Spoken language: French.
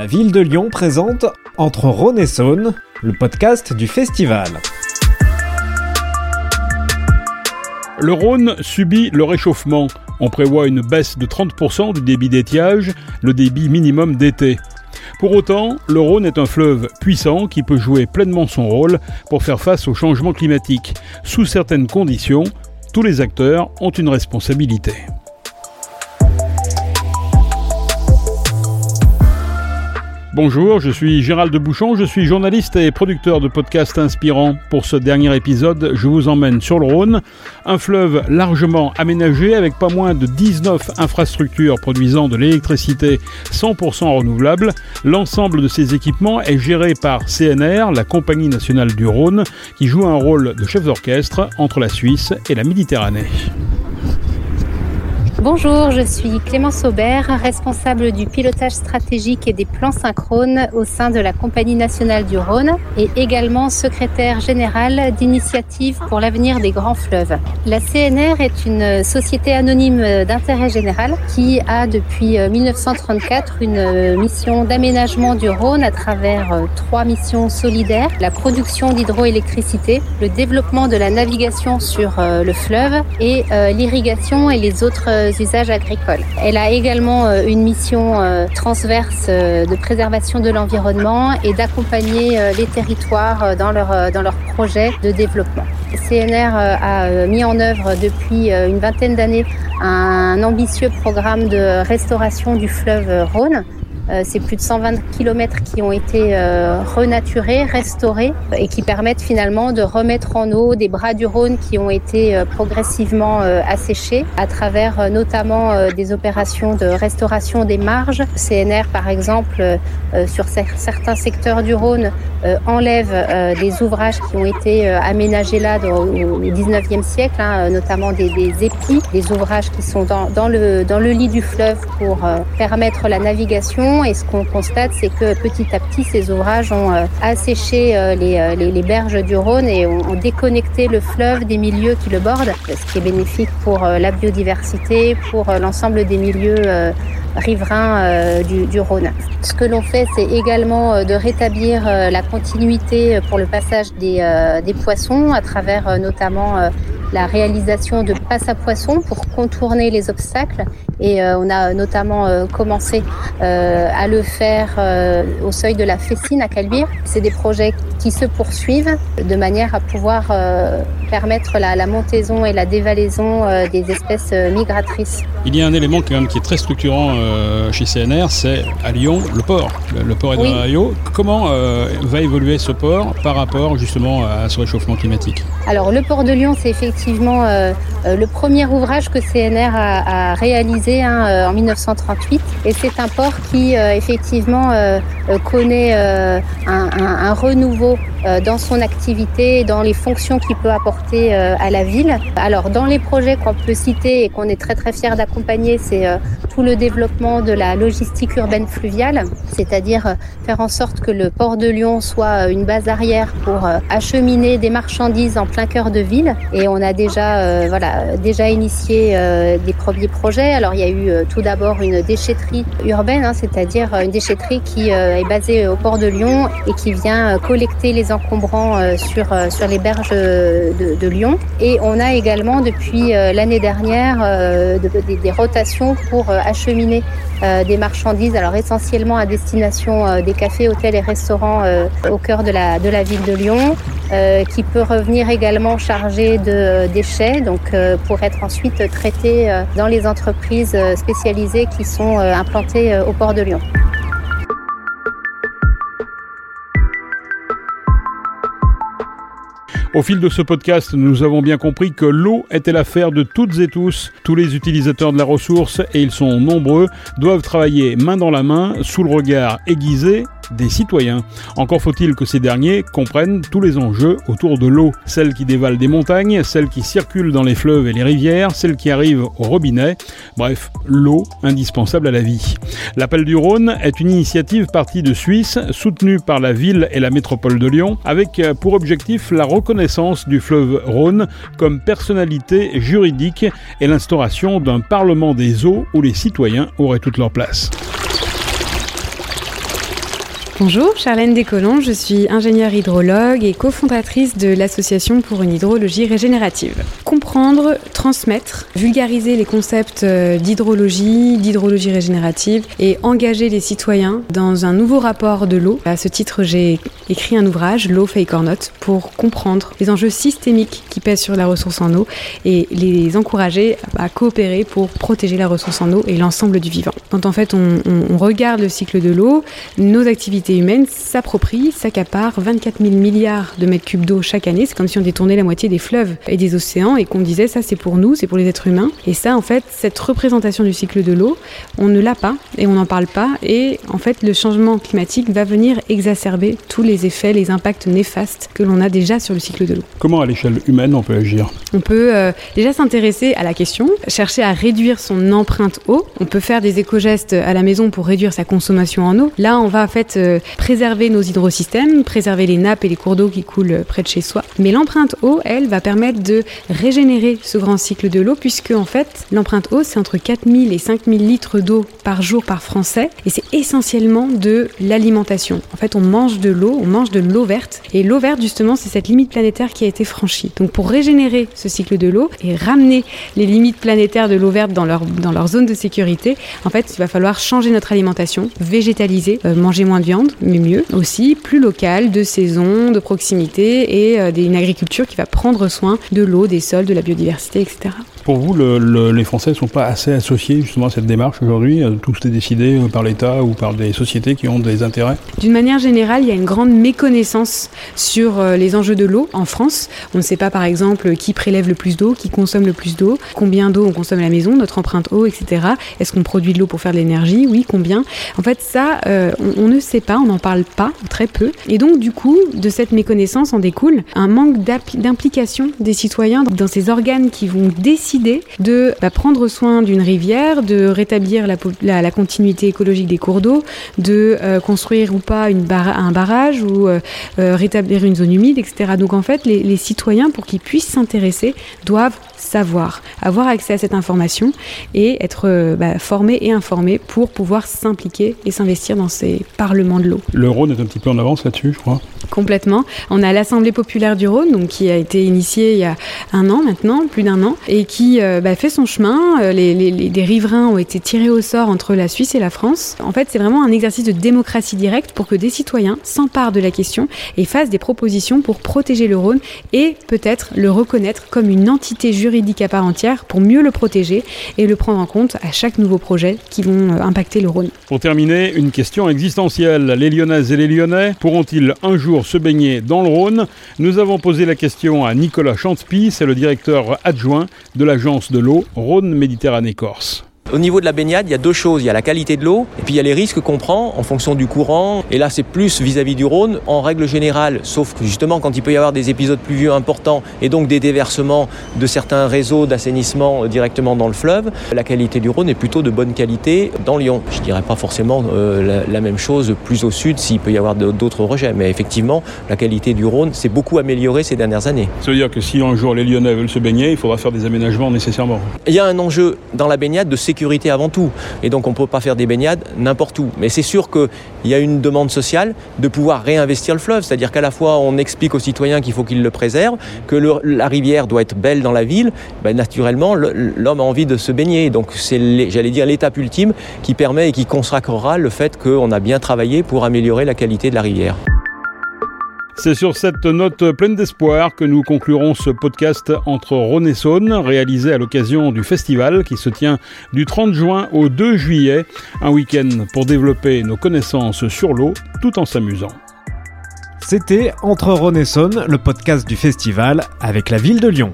La ville de Lyon présente Entre Rhône et Saône, le podcast du festival. Le Rhône subit le réchauffement. On prévoit une baisse de 30% du débit d'étiage, le débit minimum d'été. Pour autant, le Rhône est un fleuve puissant qui peut jouer pleinement son rôle pour faire face au changement climatique. Sous certaines conditions, tous les acteurs ont une responsabilité. Bonjour, je suis Gérald de Bouchon, je suis journaliste et producteur de podcasts inspirants. Pour ce dernier épisode, je vous emmène sur le Rhône, un fleuve largement aménagé avec pas moins de 19 infrastructures produisant de l'électricité 100% renouvelable. L'ensemble de ces équipements est géré par CNR, la Compagnie Nationale du Rhône, qui joue un rôle de chef d'orchestre entre la Suisse et la Méditerranée. Bonjour, je suis Clémence Aubert, responsable du pilotage stratégique et des plans synchrones au sein de la Compagnie Nationale du Rhône et également secrétaire générale d'Initiative pour l'avenir des grands fleuves. La CNR est une société anonyme d'intérêt général qui a depuis 1934 une mission d'aménagement du Rhône à travers trois missions solidaires, la production d'hydroélectricité, le développement de la navigation sur le fleuve et l'irrigation et les autres usages agricoles. Elle a également une mission transverse de préservation de l'environnement et d'accompagner les territoires dans leurs projets de développement. CNR a mis en œuvre depuis une vingtaine d'années un ambitieux programme de restauration du fleuve Rhône. C'est plus de 120 km qui ont été renaturés, restaurés et qui permettent finalement de remettre en eau des bras du Rhône qui ont été progressivement asséchés à travers notamment des opérations de restauration des marges. CNR par exemple sur certains secteurs du Rhône enlève des ouvrages qui ont été aménagés là au 19e siècle, notamment des épis, des ouvrages qui sont dans le lit du fleuve pour permettre la navigation. Et ce qu'on constate, c'est que petit à petit, ces ouvrages ont asséché les berges du Rhône et ont déconnecté le fleuve des milieux qui le bordent, ce qui est bénéfique pour la biodiversité, pour l'ensemble des milieux riverains du Rhône. Ce que l'on fait, c'est également de rétablir la continuité pour le passage des poissons à travers notamment la réalisation de passes à poissons pour contourner les obstacles. Et on a notamment commencé à le faire au seuil de la Fessine à Caluire. C'est des projets qui se poursuivent de manière à pouvoir permettre la montaison et la dévalaison des espèces migratrices. Il y a un élément quand même qui est très structurant chez CNR, c'est à Lyon, le port Edouard Herriot. Comment va évoluer ce port par rapport justement à ce réchauffement climatique? Alors le port de Lyon, c'est effectivement le premier ouvrage que CNR a réalisé en 1938, et c'est un port qui effectivement connaît un renouveau dans son activité, dans les fonctions qu'il peut apporter à la ville. Alors dans les projets qu'on peut citer et qu'on est très très fiers d'accompagner, c'est tout le développement de la logistique urbaine fluviale, c'est-à-dire faire en sorte que le port de Lyon soit une base arrière pour acheminer des marchandises en plein cœur de ville, et on a déjà initié des premiers projets. Alors il y a eu tout d'abord une déchetterie urbaine, c'est-à-dire une déchetterie qui est basée au port de Lyon et qui vient collecter les encombrants sur les berges de Lyon. Et on a également depuis l'année dernière des rotations pour acheminer des marchandises, alors essentiellement à destination des cafés, hôtels et restaurants au cœur de la ville de Lyon, qui peut revenir également chargé de déchets, donc pour être ensuite traité dans les entreprises spécialisées qui sont implantées au port de Lyon. Au fil de ce podcast, nous avons bien compris que l'eau était l'affaire de toutes et tous. Tous les utilisateurs de la ressource, et ils sont nombreux, doivent travailler main dans la main, sous le regard aiguisé des citoyens. Encore faut-il que ces derniers comprennent tous les enjeux autour de l'eau. Celle qui dévale des montagnes, celle qui circule dans les fleuves et les rivières, celle qui arrive au robinet. Bref, l'eau indispensable à la vie. L'Appel du Rhône est une initiative partie de Suisse, soutenue par la ville et la métropole de Lyon, avec pour objectif la reconnaissance du fleuve Rhône comme personnalité juridique et l'instauration d'un parlement des eaux où les citoyens auraient toute leur place. Bonjour, Charlène Descolons, je suis ingénieure hydrologue et cofondatrice de l'Association pour une hydrologie régénérative. Comprendre, transmettre, vulgariser les concepts d'hydrologie, d'hydrologie régénérative et engager les citoyens dans un nouveau rapport de l'eau. À ce titre, j'ai écrit un ouvrage, L'eau fait cornote, pour comprendre les enjeux systémiques qui pèsent sur la ressource en eau et les encourager à coopérer pour protéger la ressource en eau et l'ensemble du vivant. Quand en fait on regarde le cycle de l'eau, nos activités humaine s'approprie, s'accapare 24 000 milliards de mètres cubes d'eau chaque année. C'est comme si on détournait la moitié des fleuves et des océans et qu'on disait ça c'est pour nous, c'est pour les êtres humains. Et ça en fait, cette représentation du cycle de l'eau, on ne l'a pas et on n'en parle pas. Et en fait, le changement climatique va venir exacerber tous les effets, les impacts néfastes que l'on a déjà sur le cycle de l'eau. Comment à l'échelle humaine on peut agir ? On peut déjà s'intéresser à la question, chercher à réduire son empreinte eau. On peut faire des éco-gestes à la maison pour réduire sa consommation en eau. Là, on va en fait préserver nos hydrosystèmes, préserver les nappes et les cours d'eau qui coulent près de chez soi. Mais l'empreinte eau, elle, va permettre de régénérer ce grand cycle de l'eau puisque, en fait, l'empreinte eau, c'est entre 4000 et 5000 litres d'eau par jour par Français et c'est essentiellement de l'alimentation. En fait, on mange de l'eau verte et l'eau verte, justement, c'est cette limite planétaire qui a été franchie. Donc, pour régénérer ce cycle de l'eau et ramener les limites planétaires de l'eau verte dans leur zone de sécurité, en fait, il va falloir changer notre alimentation, végétaliser, manger moins de viande, mais mieux aussi, plus local, de saison, de proximité et une agriculture qui va prendre soin de l'eau, des sols, de la biodiversité, etc. Pour vous, les Français ne sont pas assez associés justement à cette démarche aujourd'hui ? Tout est décidé par l'État ou par des sociétés qui ont des intérêts ? D'une manière générale, il y a une grande méconnaissance sur les enjeux de l'eau en France. On ne sait pas par exemple qui prélève le plus d'eau, qui consomme le plus d'eau, combien d'eau on consomme à la maison, notre empreinte eau, etc. Est-ce qu'on produit de l'eau pour faire de l'énergie ? Oui, combien ? En fait, ça, on ne sait pas, on n'en parle pas, très peu. Et donc du coup, de cette méconnaissance en découle un manque d'implication des citoyens dans ces organes qui vont décider de prendre soin d'une rivière, de rétablir la continuité écologique des cours d'eau, de construire ou pas un barrage ou rétablir une zone humide, etc. Donc en fait, les citoyens, pour qu'ils puissent s'intéresser, doivent savoir, avoir accès à cette information et être formés et informés pour pouvoir s'impliquer et s'investir dans ces parlements de l'eau. Le Rhône est un petit peu en avance là-dessus, je crois. Complètement. On a l'Assemblée populaire du Rhône, donc, qui a été initiée il y a plus d'un an, et qui fait son chemin. Des riverains ont été tirés au sort entre la Suisse et la France. En fait, c'est vraiment un exercice de démocratie directe pour que des citoyens s'emparent de la question et fassent des propositions pour protéger le Rhône et peut-être le reconnaître comme une entité juridique à part entière pour mieux le protéger et le prendre en compte à chaque nouveau projet qui vont impacter le Rhône. Pour terminer, une question existentielle. Les Lyonnaises et les Lyonnais pourront-ils un jour se baigner dans le Rhône ? Nous avons posé la question à Nicolas Chantepie, c'est le directeur adjoint de l'agence de l'eau Rhône Méditerranée Corse. Au niveau de la baignade, il y a deux choses. Il y a la qualité de l'eau et puis il y a les risques qu'on prend en fonction du courant. Et là, c'est plus vis-à-vis du Rhône en règle générale. Sauf que justement, quand il peut y avoir des épisodes pluvieux importants et donc des déversements de certains réseaux d'assainissement directement dans le fleuve, la qualité du Rhône est plutôt de bonne qualité dans Lyon. Je ne dirais pas forcément la même chose plus au sud s'il peut y avoir d'autres rejets. Mais effectivement, la qualité du Rhône s'est beaucoup améliorée ces dernières années. Ça veut dire que si un jour les Lyonnais veulent se baigner, il faudra faire des aménagements nécessairement. Il y a un enjeu dans la baignade de sécurité avant tout, et donc on ne peut pas faire des baignades n'importe où, mais c'est sûr qu'il y a une demande sociale de pouvoir réinvestir le fleuve, c'est-à-dire qu'à la fois on explique aux citoyens qu'il faut qu'ils le préservent, que la rivière doit être belle dans la ville, naturellement l'homme a envie de se baigner, donc c'est l'étape ultime qui permet et qui consacrera le fait qu'on a bien travaillé pour améliorer la qualité de la rivière. C'est sur cette note pleine d'espoir que nous conclurons ce podcast Entre Rhône et Saône, réalisé à l'occasion du festival qui se tient du 30 juin au 2 juillet, un week-end pour développer nos connaissances sur l'eau tout en s'amusant. C'était Entre Rhône et Saône, le podcast du festival avec la ville de Lyon.